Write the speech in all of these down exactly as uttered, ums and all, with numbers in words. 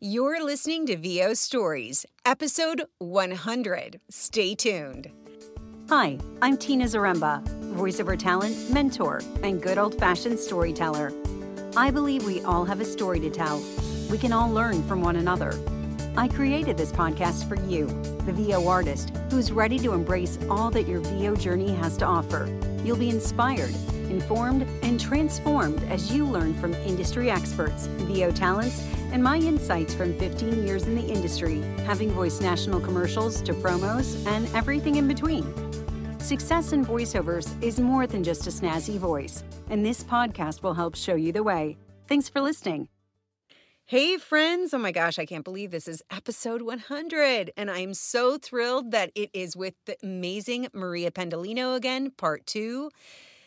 You're listening to V O Stories, episode one hundred. Stay tuned. Hi, I'm Tina Zaremba, voiceover talent, mentor, and good old-fashioned storyteller. I believe we all have a story to tell. We can all learn from one another. I created this podcast for you, the V O artist, who's ready to embrace all that your V O journey has to offer. You'll be inspired, informed, and transformed as you learn from industry experts, V O talents, and my insights from fifteen years in the industry, having voiced national commercials to promos and everything in between. Success in voiceovers is more than just a snazzy voice, and this podcast will help show you the way. Thanks for listening. Hey, friends. Oh, my gosh, I can't believe this is episode one hundred, and I am so thrilled that it is with the amazing Maria Pendolino again, part two,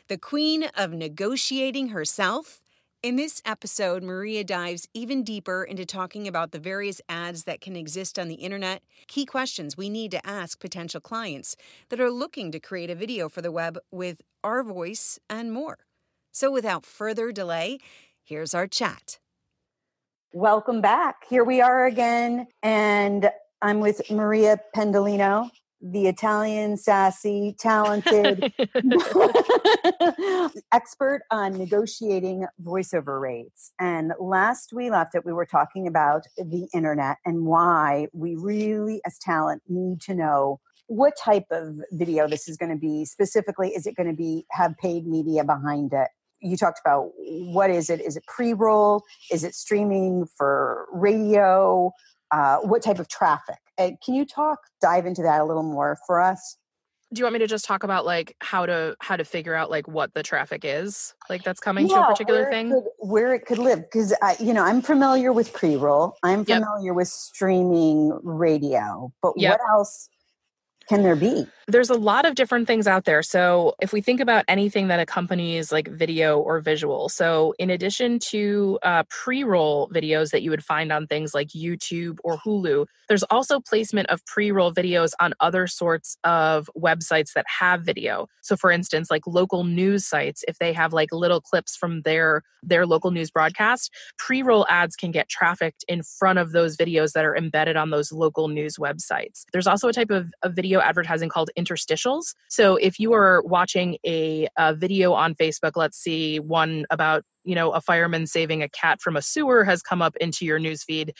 the queen of negotiating herself. In this episode, Maria dives even deeper into talking about the various ads that can exist on the internet, key questions we need to ask potential clients that are looking to create a video for the web with our voice, and more. So without further delay, here's our chat. Welcome back. Here we are again, and I'm with Maria Pendolino, the Italian, sassy, talented expert on negotiating voiceover rates. And last we left it, we were talking about the internet and why we really, as talent, need to know what type of video this is going to be. Specifically, is it going to be have paid media behind it? You talked about what is it? Is it pre-roll? Is it streaming for radio? Uh, what type of traffic? Uh, can you talk, dive into that a little more for us? Do you want me to just talk about like how to how to figure out like what the traffic is, like that's coming yeah, to a particular where thing, it could, where it could live? Because I, you know, I'm familiar with pre-roll. I'm familiar yep. with streaming radio, but yep. what else can there be? There's a lot of different things out there. So if we think about anything that accompanies like video or visual, so in addition to uh, pre-roll videos that you would find on things like YouTube or Hulu, there's also placement of pre-roll videos on other sorts of websites that have video. So for instance, like local news sites, if they have like little clips from their, their local news broadcast, pre-roll ads can get trafficked in front of those videos that are embedded on those local news websites. There's also a type of, of video advertising called interstitials. So if you are watching a, a video on Facebook, let's see, one about, you know, a fireman saving a cat from a sewer has come up into your newsfeed.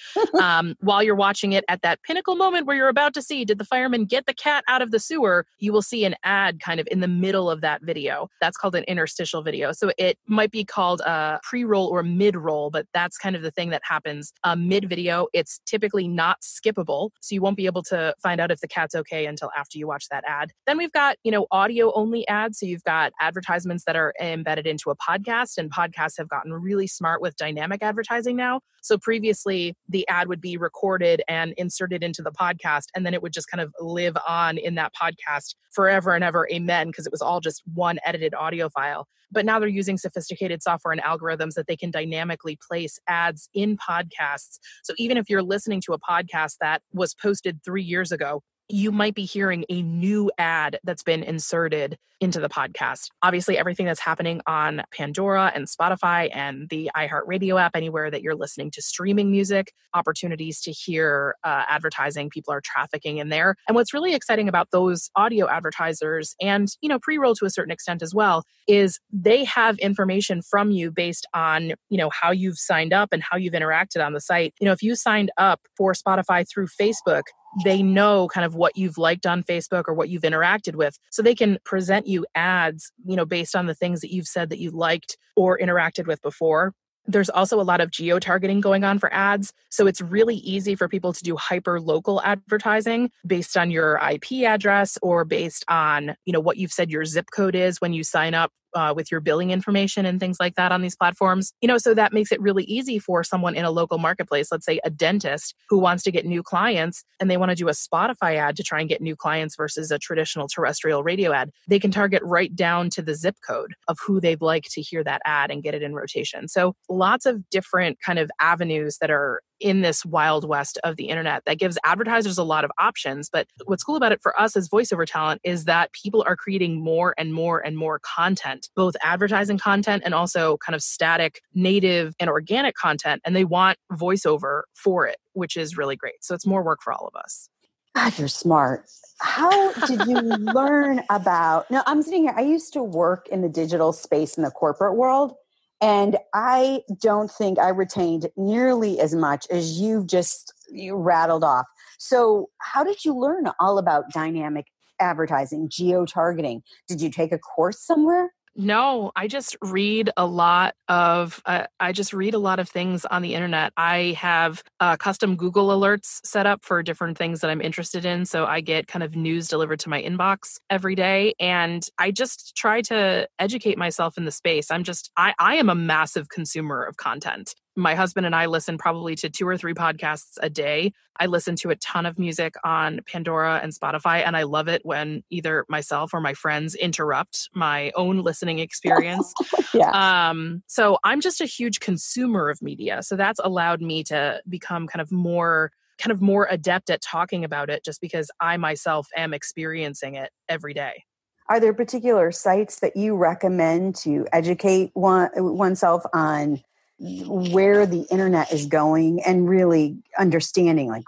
Um, while you're watching it at that pinnacle moment where you're about to see, did the fireman get the cat out of the sewer? You will see an ad kind of in the middle of that video. That's called an interstitial video. So it might be called a pre-roll or mid-roll, but that's kind of the thing that happens uh, mid-video. It's typically not skippable. So you won't be able to find out if the cat's okay until after you watch that ad. Then we've got, you know, audio-only ads. So you've got advertisements that are embedded into a podcast, and podcasts have gotten really smart with dynamic advertising now. So previously, the ad would be recorded and inserted into the podcast, and then it would just kind of live on in that podcast forever and ever, amen, because it was all just one edited audio file. But now they're using sophisticated software and algorithms that they can dynamically place ads in podcasts. So even if you're listening to a podcast that was posted three years ago, you might be hearing a new ad that's been inserted into the podcast. Obviously, everything that's happening on Pandora and Spotify and the iHeartRadio app, anywhere that you're listening to streaming music, opportunities to hear uh, advertising, people are trafficking in there. And what's really exciting about those audio advertisers and, you know, pre-roll to a certain extent as well, is they have information from you based on, you know, how you've signed up and how you've interacted on the site. You know, if you signed up for Spotify through Facebook, they know kind of what you've liked on Facebook or what you've interacted with. So they can present you ads, you know, based on the things that you've said that you liked or interacted with before. There's also a lot of geo-targeting going on for ads. So it's really easy for people to do hyper-local advertising based on your I P address or based on, you know, what you've said your zip code is when you sign up Uh, with your billing information and things like that on these platforms. You know, so that makes it really easy for someone in a local marketplace, let's say a dentist who wants to get new clients and they want to do a Spotify ad to try and get new clients versus a traditional terrestrial radio ad. They can target right down to the zip code of who they'd like to hear that ad and get it in rotation. So lots of different kind of avenues that are in this wild west of the internet that gives advertisers a lot of options. But what's cool about it for us as voiceover talent is that people are creating more and more and more content, both advertising content and also kind of static, native, and organic content. And they want voiceover for it, which is really great. So it's more work for all of us. God, you're smart. How did you learn about... No, I'm sitting here. I used to work in the digital space in the corporate world. And I don't think I retained nearly as much as you've just you rattled off. So how did you learn all about dynamic advertising, geo-targeting? Did you take a course somewhere? No, I just read a lot of uh, I just read a lot of things on the internet. I have uh, custom Google alerts set up for different things that I'm interested in, so I get kind of news delivered to my inbox every day, and I just try to educate myself in the space. I'm just I, I am a massive consumer of content. My husband and I listen probably to two or three podcasts a day. I listen to a ton of music on Pandora and Spotify, and I love it when either myself or my friends interrupt my own listening experience. yeah. Um, so I'm just a huge consumer of media. So that's allowed me to become kind of more kind of more adept at talking about it just because I myself am experiencing it every day. Are there particular sites that you recommend to educate one, oneself on where the internet is going and really understanding like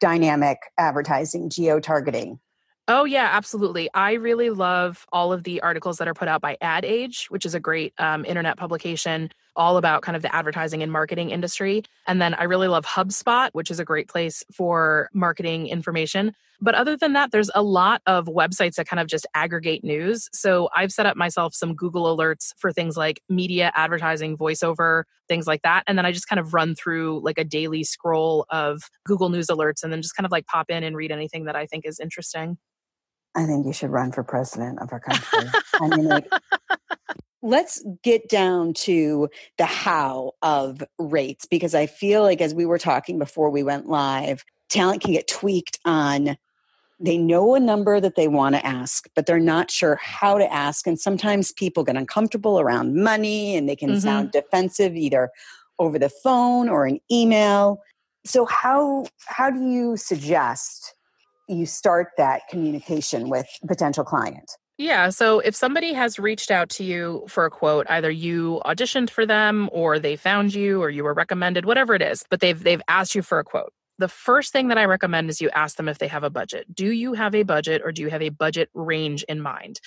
dynamic advertising, geo-targeting? Oh, yeah, absolutely. I really love all of the articles that are put out by Ad Age, which is a great um, internet publication all about kind of the advertising and marketing industry. And then I really love HubSpot, which is a great place for marketing information. But other than that, there's a lot of websites that kind of just aggregate news. So I've set up myself some Google alerts for things like media, advertising, voiceover, things like that. And then I just kind of run through like a daily scroll of Google News alerts and then just kind of like pop in and read anything that I think is interesting. I think you should run for president of our country. I mean, like, let's get down to the how of rates, because I feel like as we were talking before we went live, talent can get tweaked on, they know a number that they want to ask, but they're not sure how to ask. And sometimes people get uncomfortable around money and they can mm-hmm. sound defensive either over the phone or an email. So how how do you suggest you start that communication with a potential client? Yeah. So if somebody has reached out to you for a quote, either you auditioned for them or they found you or you were recommended, whatever it is, but they've they've asked you for a quote. The first thing that I recommend is you ask them if they have a budget. Do you have a budget or do you have a budget range in mind?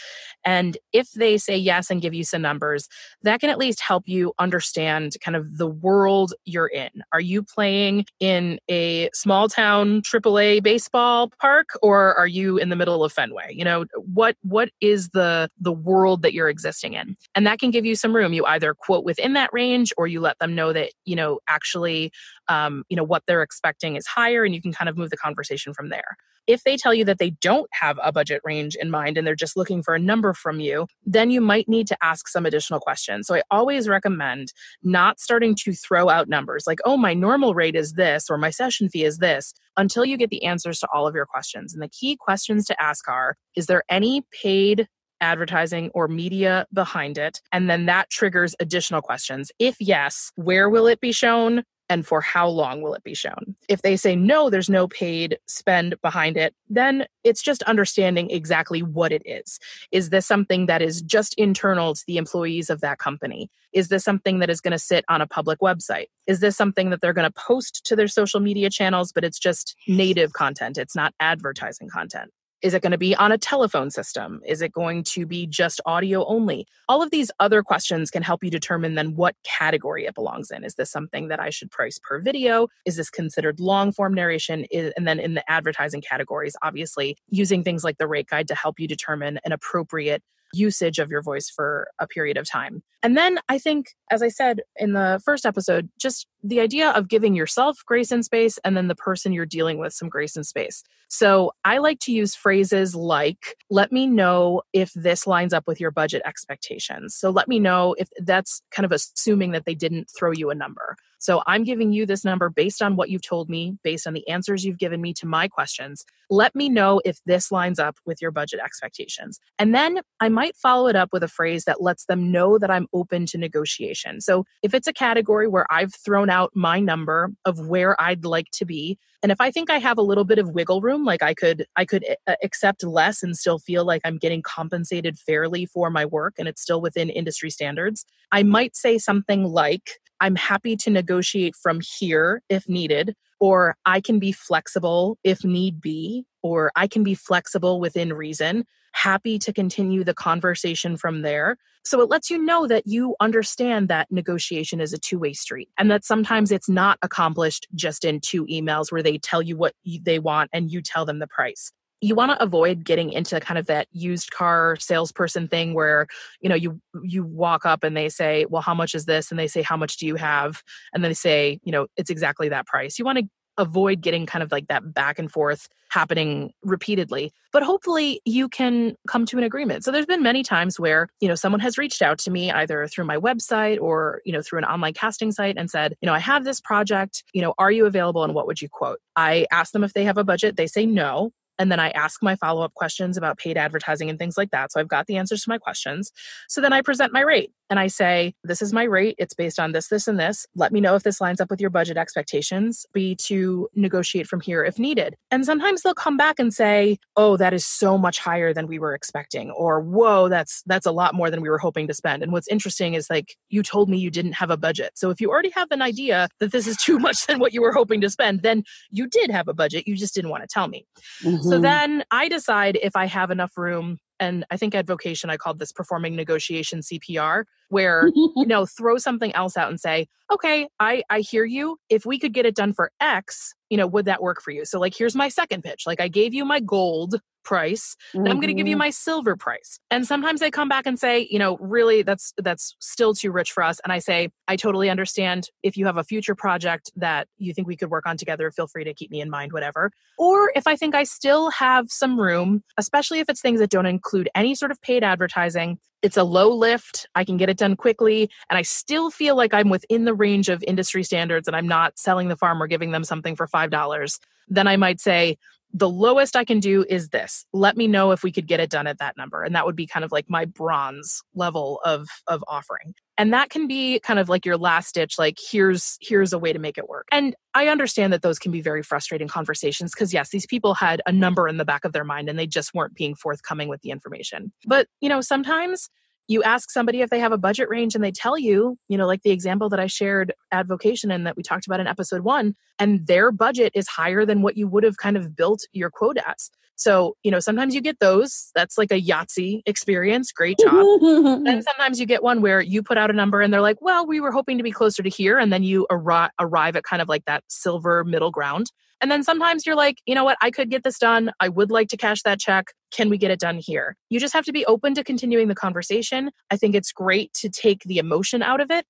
And if they say yes and give you some numbers, that can at least help you understand kind of the world you're in. Are you playing in a small town triple A baseball park or are you in the middle of Fenway? You know, what what is the, the world that you're existing in? And that can give you some room. You either quote within that range or you let them know that, you know, actually, um, you know, what they're expecting is higher, and you can kind of move the conversation from there. If they tell you that they don't have a budget range in mind and they're just looking for a number from you, then you might need to ask some additional questions. So I always recommend not starting to throw out numbers like, oh, my normal rate is this, or my session fee is this, until you get the answers to all of your questions. And the key questions to ask are, is there any paid advertising or media behind it? And then that triggers additional questions. If yes, where will it be shown? And for how long will it be shown? If they say no, there's no paid spend behind it, then it's just understanding exactly what it is. Is this something that is just internal to the employees of that company? Is this something that is going to sit on a public website? Is this something that they're going to post to their social media channels, but it's just native content? It's not advertising content. Is it going to be on a telephone system? Is it going to be just audio only? All of these other questions can help you determine then what category it belongs in. Is this something that I should price per video? Is this considered long form narration? Is, and then in the advertising categories, obviously, using things like the rate guide to help you determine an appropriate usage of your voice for a period of time. And then I think, as I said in the first episode, just the idea of giving yourself grace and space and then the person you're dealing with some grace and space. So I like to use phrases like, let me know if this lines up with your budget expectations. So let me know if that's kind of assuming that they didn't throw you a number. So I'm giving you this number based on what you've told me, based on the answers you've given me to my questions. Let me know if this lines up with your budget expectations. And then I might follow it up with a phrase that lets them know that I'm open to negotiation. So if it's a category where I've thrown out my number of where I'd like to be. And if I think I have a little bit of wiggle room, like I could I could accept less and still feel like I'm getting compensated fairly for my work and it's still within industry standards, I might say something like, I'm happy to negotiate from here if needed, or I can be flexible if need be, or I can be flexible within reason, happy to continue the conversation from there. So it lets you know that you understand that negotiation is a two-way street and that sometimes it's not accomplished just in two emails where they tell you what they want and you tell them the price. You want to avoid getting into kind of that used car salesperson thing where, you know, you you walk up and they say, well, how much is this? And they say, how much do you have? And then they say, you know, it's exactly that price. You want to avoid getting kind of like that back and forth happening repeatedly. But hopefully you can come to an agreement. So there's been many times where, you know, someone has reached out to me either through my website or, you know, through an online casting site and said, you know, I have this project, you know, are you available and what would you quote? I ask them if they have a budget. They say no. And then I ask my follow-up questions about paid advertising and things like that. So I've got the answers to my questions. So then I present my rate and I say, this is my rate. It's based on this, this, and this. Let me know if this lines up with your budget expectations. Be to negotiate from here if needed. And sometimes they'll come back and say, oh, that is so much higher than we were expecting. Or, whoa, that's that's a lot more than we were hoping to spend. And what's interesting is like, you told me you didn't have a budget. So if you already have an idea that this is too much than what you were hoping to spend, then you did have a budget. You just didn't want to tell me. Mm-hmm. So then I decide if I have enough room, and I think at Vocation, I called this performing negotiation C P R, where, you know, throw something else out and say, okay, I, I hear you. If we could get it done for X, you know, would that work for you? So like, here's my second pitch. Like I gave you my gold price, mm-hmm. Now I'm going to give you my silver price. And sometimes they come back and say, you know, really, that's that's still too rich for us. And I say, I totally understand. If you have a future project that you think we could work on together, feel free to keep me in mind, whatever. Or if I think I still have some room, especially if it's things that don't include any sort of paid advertising, it's a low lift, I can get it done quickly, and I still feel like I'm within the range of industry standards and I'm not selling the farm or giving them something for five dollars, then I might say, the lowest I can do is this. Let me know if we could get it done at that number. And that would be kind of like my bronze level of, of offering. And that can be kind of like your last ditch, like here's here's a way to make it work. And I understand that those can be very frustrating conversations because yes, these people had a number in the back of their mind and they just weren't being forthcoming with the information. But, you know, sometimes you ask somebody if they have a budget range and they tell you, you know, like the example that I shared at Vocation and that we talked about in episode one, and their budget is higher than what you would have kind of built your quote as. So, you know, sometimes you get those. That's like a Yahtzee experience. Great job. And sometimes you get one where you put out a number and they're like, well, we were hoping to be closer to here. And then you ar- arrive at kind of like that silver middle ground. And then sometimes you're like, you know what, I could get this done. I would like to cash that check. Can we get it done here? You just have to be open to continuing the conversation. I think it's great to take the emotion out of it.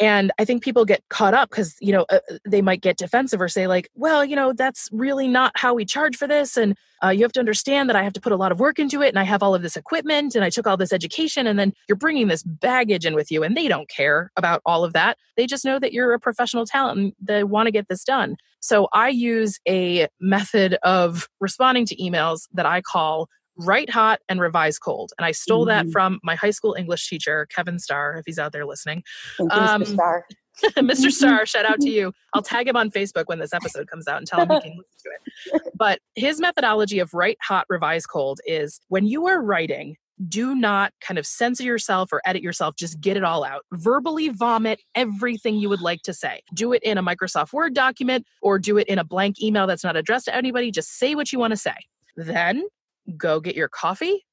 And I think people get caught up because, you know, uh, they might get defensive or say like, well, you know, that's really not how we charge for this. And uh, you have to understand that I have to put a lot of work into it and I have all of this equipment and I took all this education and then you're bringing this baggage in with you and they don't care about all of that. They just know that you're a professional talent and they want to get this done. So I use a method of responding to emails that I call write hot and revise cold. And I stole mm-hmm. that from my high school English teacher, Kevin Starr, if he's out there listening. Thank you, um, Mister Starr. Mister Starr, shout out to you. I'll tag him on Facebook when this episode comes out and tell him he can listen to it. But his methodology of write hot, revise cold is when you are writing, do not kind of censor yourself or edit yourself. Just get it all out. Verbally vomit everything you would like to say. Do it in a Microsoft Word document or do it in a blank email that's not addressed to anybody. Just say what you want to say. Then go get your coffee,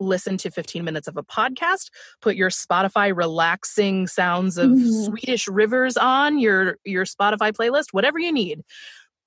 listen to fifteen minutes of a podcast, put your Spotify relaxing sounds of mm-hmm. Swedish rivers on your, your Spotify playlist, whatever you need,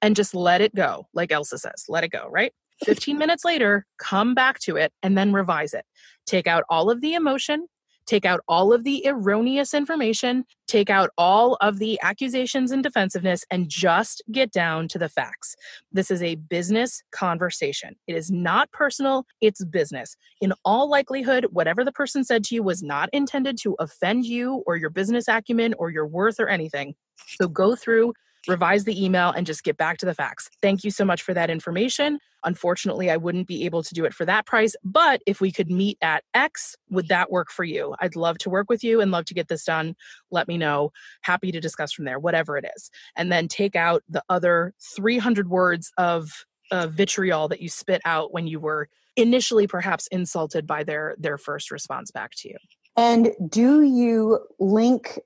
and just let it go. Like Elsa says, let it go, right? fifteen minutes later, come back to it and then revise it. Take out all of the emotion, take out all of the erroneous information, take out all of the accusations and defensiveness, and just get down to the facts. This is a business conversation. It is not personal, it's business. In all likelihood, whatever the person said to you was not intended to offend you or your business acumen or your worth or anything. So go through revise the email, and just get back to the facts. Thank you so much for that information. Unfortunately, I wouldn't be able to do it for that price, but if we could meet at X, would that work for you? I'd love to work with you and love to get this done. Let me know. Happy to discuss from there, whatever it is. And then take out the other three hundred words of uh, vitriol that you spit out when you were initially perhaps insulted by their, their first response back to you. And do you link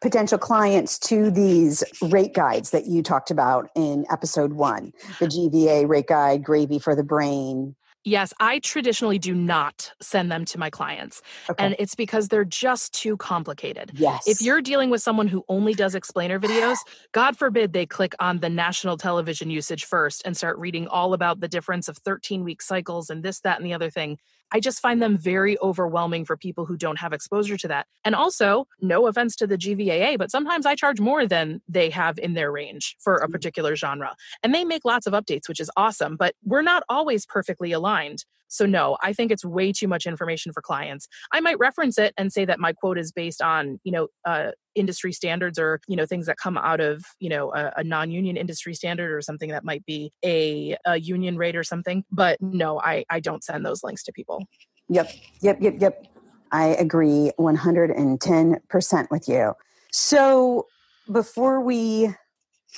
potential clients to these rate guides that you talked about in episode one, the G V A A rate guide, gravy for the brain? Yes, I traditionally do not send them to my clients. Okay. And it's because they're just too complicated. Yes. If you're dealing with someone who only does explainer videos, God forbid they click on the national television usage first and start reading all about the difference of thirteen-week cycles and this, that, and the other thing. I just find them very overwhelming for people who don't have exposure to that. And also, no offense to the G V A A, but sometimes I charge more than they have in their range for a particular genre. And they make lots of updates, which is awesome, but we're not always perfectly aligned. So no, I think it's way too much information for clients. I might reference it and say that my quote is based on, you know, uh, industry standards or, you know, things that come out of, you know, a, a non-union industry standard or something that might be a, a union rate or something. But no, I, I don't send those links to people. Yep. Yep. Yep. Yep. I agree one hundred ten percent with you. So before we,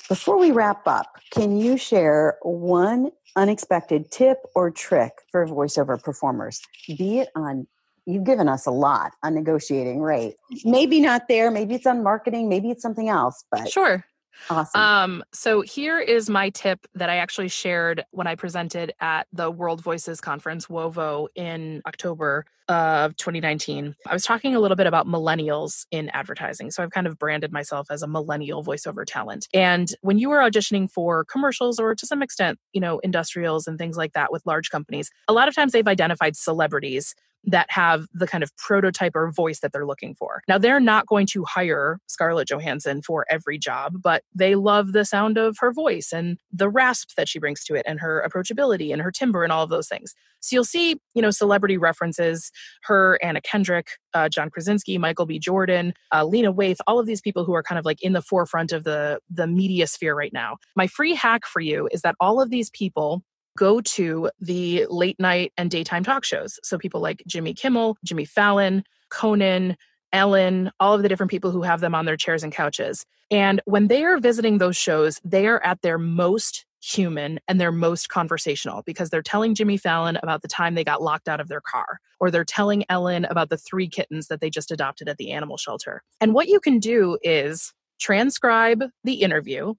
before we wrap up, can you share one unexpected tip or trick for voiceover performers, be it on, you've given us a lot on negotiating rate. Maybe not there, maybe it's on marketing, maybe it's something else, but. Sure. Awesome. Um, so here is my tip that I actually shared when I presented at the World Voices Conference, WoVO, in October of twenty nineteen. I was talking a little bit about millennials in advertising. So I've kind of branded myself as a millennial voiceover talent. And when you were auditioning for commercials or to some extent, you know, industrials and things like that with large companies, a lot of times they've identified celebrities that have the kind of prototype or voice that they're looking for. Now, they're not going to hire Scarlett Johansson for every job, but they love the sound of her voice and the rasp that she brings to it and her approachability and her timbre and all of those things. So you'll see, you know, celebrity references, her, Anna Kendrick, uh, John Krasinski, Michael B. Jordan, uh, Lena Waithe, all of these people who are kind of like in the forefront of the, the media sphere right now. My free hack for you is that all of these people go to the late night and daytime talk shows. So people like Jimmy Kimmel, Jimmy Fallon, Conan, Ellen, all of the different people who have them on their chairs and couches. And when they are visiting those shows, they are at their most human and they're most conversational because they're telling Jimmy Fallon about the time they got locked out of their car, or they're telling Ellen about the three kittens that they just adopted at the animal shelter. And what you can do is transcribe the interview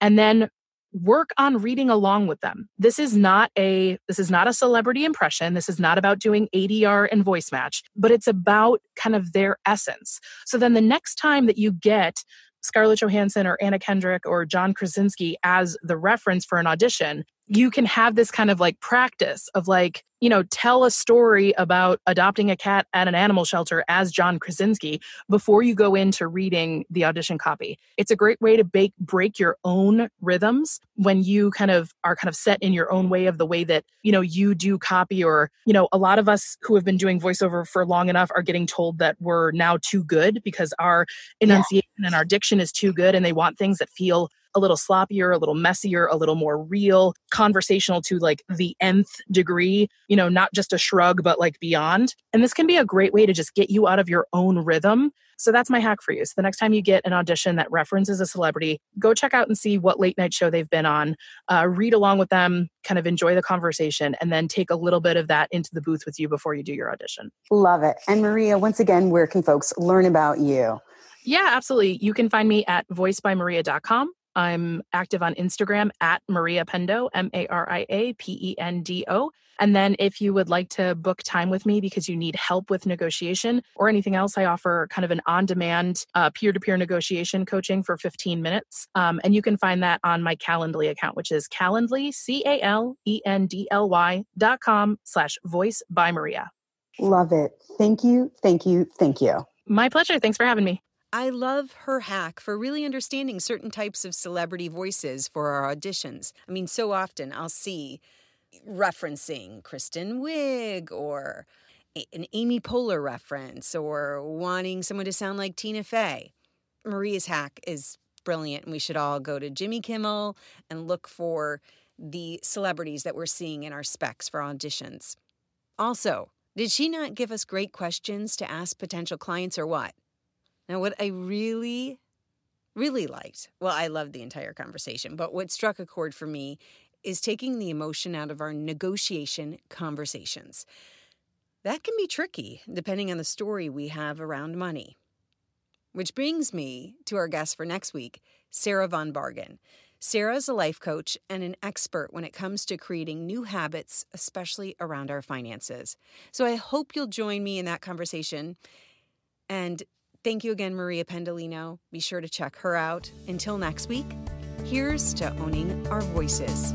and then work on reading along with them. This is not a this is not a celebrity impression. This is not about doing A D R and voice match, but it's about kind of their essence. So then the next time that you get Scarlett Johansson or Anna Kendrick or John Krasinski as the reference for an audition, you can have this kind of like practice of like, you know, tell a story about adopting a cat at an animal shelter as John Krasinski before you go into reading the audition copy. It's a great way to bake, break your own rhythms when you kind of are kind of set in your own way of the way that, you know, you do copy or, you know, a lot of us who have been doing voiceover for long enough are getting told that we're now too good because our enunciation yeah. and our diction is too good and they want things that feel a little sloppier, a little messier, a little more real, conversational to like the nth degree, you know, not just a shrug, but like beyond. And this can be a great way to just get you out of your own rhythm. So that's my hack for you. So the next time you get an audition that references a celebrity, go check out and see what late night show they've been on, uh, read along with them, kind of enjoy the conversation, and then take a little bit of that into the booth with you before you do your audition. Love it. And Maria, once again, where can folks learn about you? Yeah, absolutely. You can find me at voice by maria dot com. I'm active on Instagram at Maria Pendo, M A R I A P E N D O. And then if you would like to book time with me because you need help with negotiation or anything else, I offer kind of an on-demand uh, peer-to-peer negotiation coaching for fifteen minutes. Um, and you can find that on my Calendly account, which is Calendly, C A L E N D L Y dot com slash voice by Maria. Love it. Thank you. Thank you. Thank you. My pleasure. Thanks for having me. I love her hack for really understanding certain types of celebrity voices for our auditions. I mean, so often I'll see referencing Kristen Wiig or an Amy Poehler reference or wanting someone to sound like Tina Fey. Maria's hack is brilliant, and we should all go to Jimmy Kimmel and look for the celebrities that we're seeing in our specs for auditions. Also, did she not give us great questions to ask potential clients or what? Now, what I really, really liked, well, I loved the entire conversation, but what struck a chord for me is taking the emotion out of our negotiation conversations. That can be tricky, depending on the story we have around money. Which brings me to our guest for next week, Sarah Von Bargen. Sarah is a life coach and an expert when it comes to creating new habits, especially around our finances. So I hope you'll join me in that conversation. And thank you again, Maria Pendolino. Be sure to check her out. Until next week, here's to owning our voices.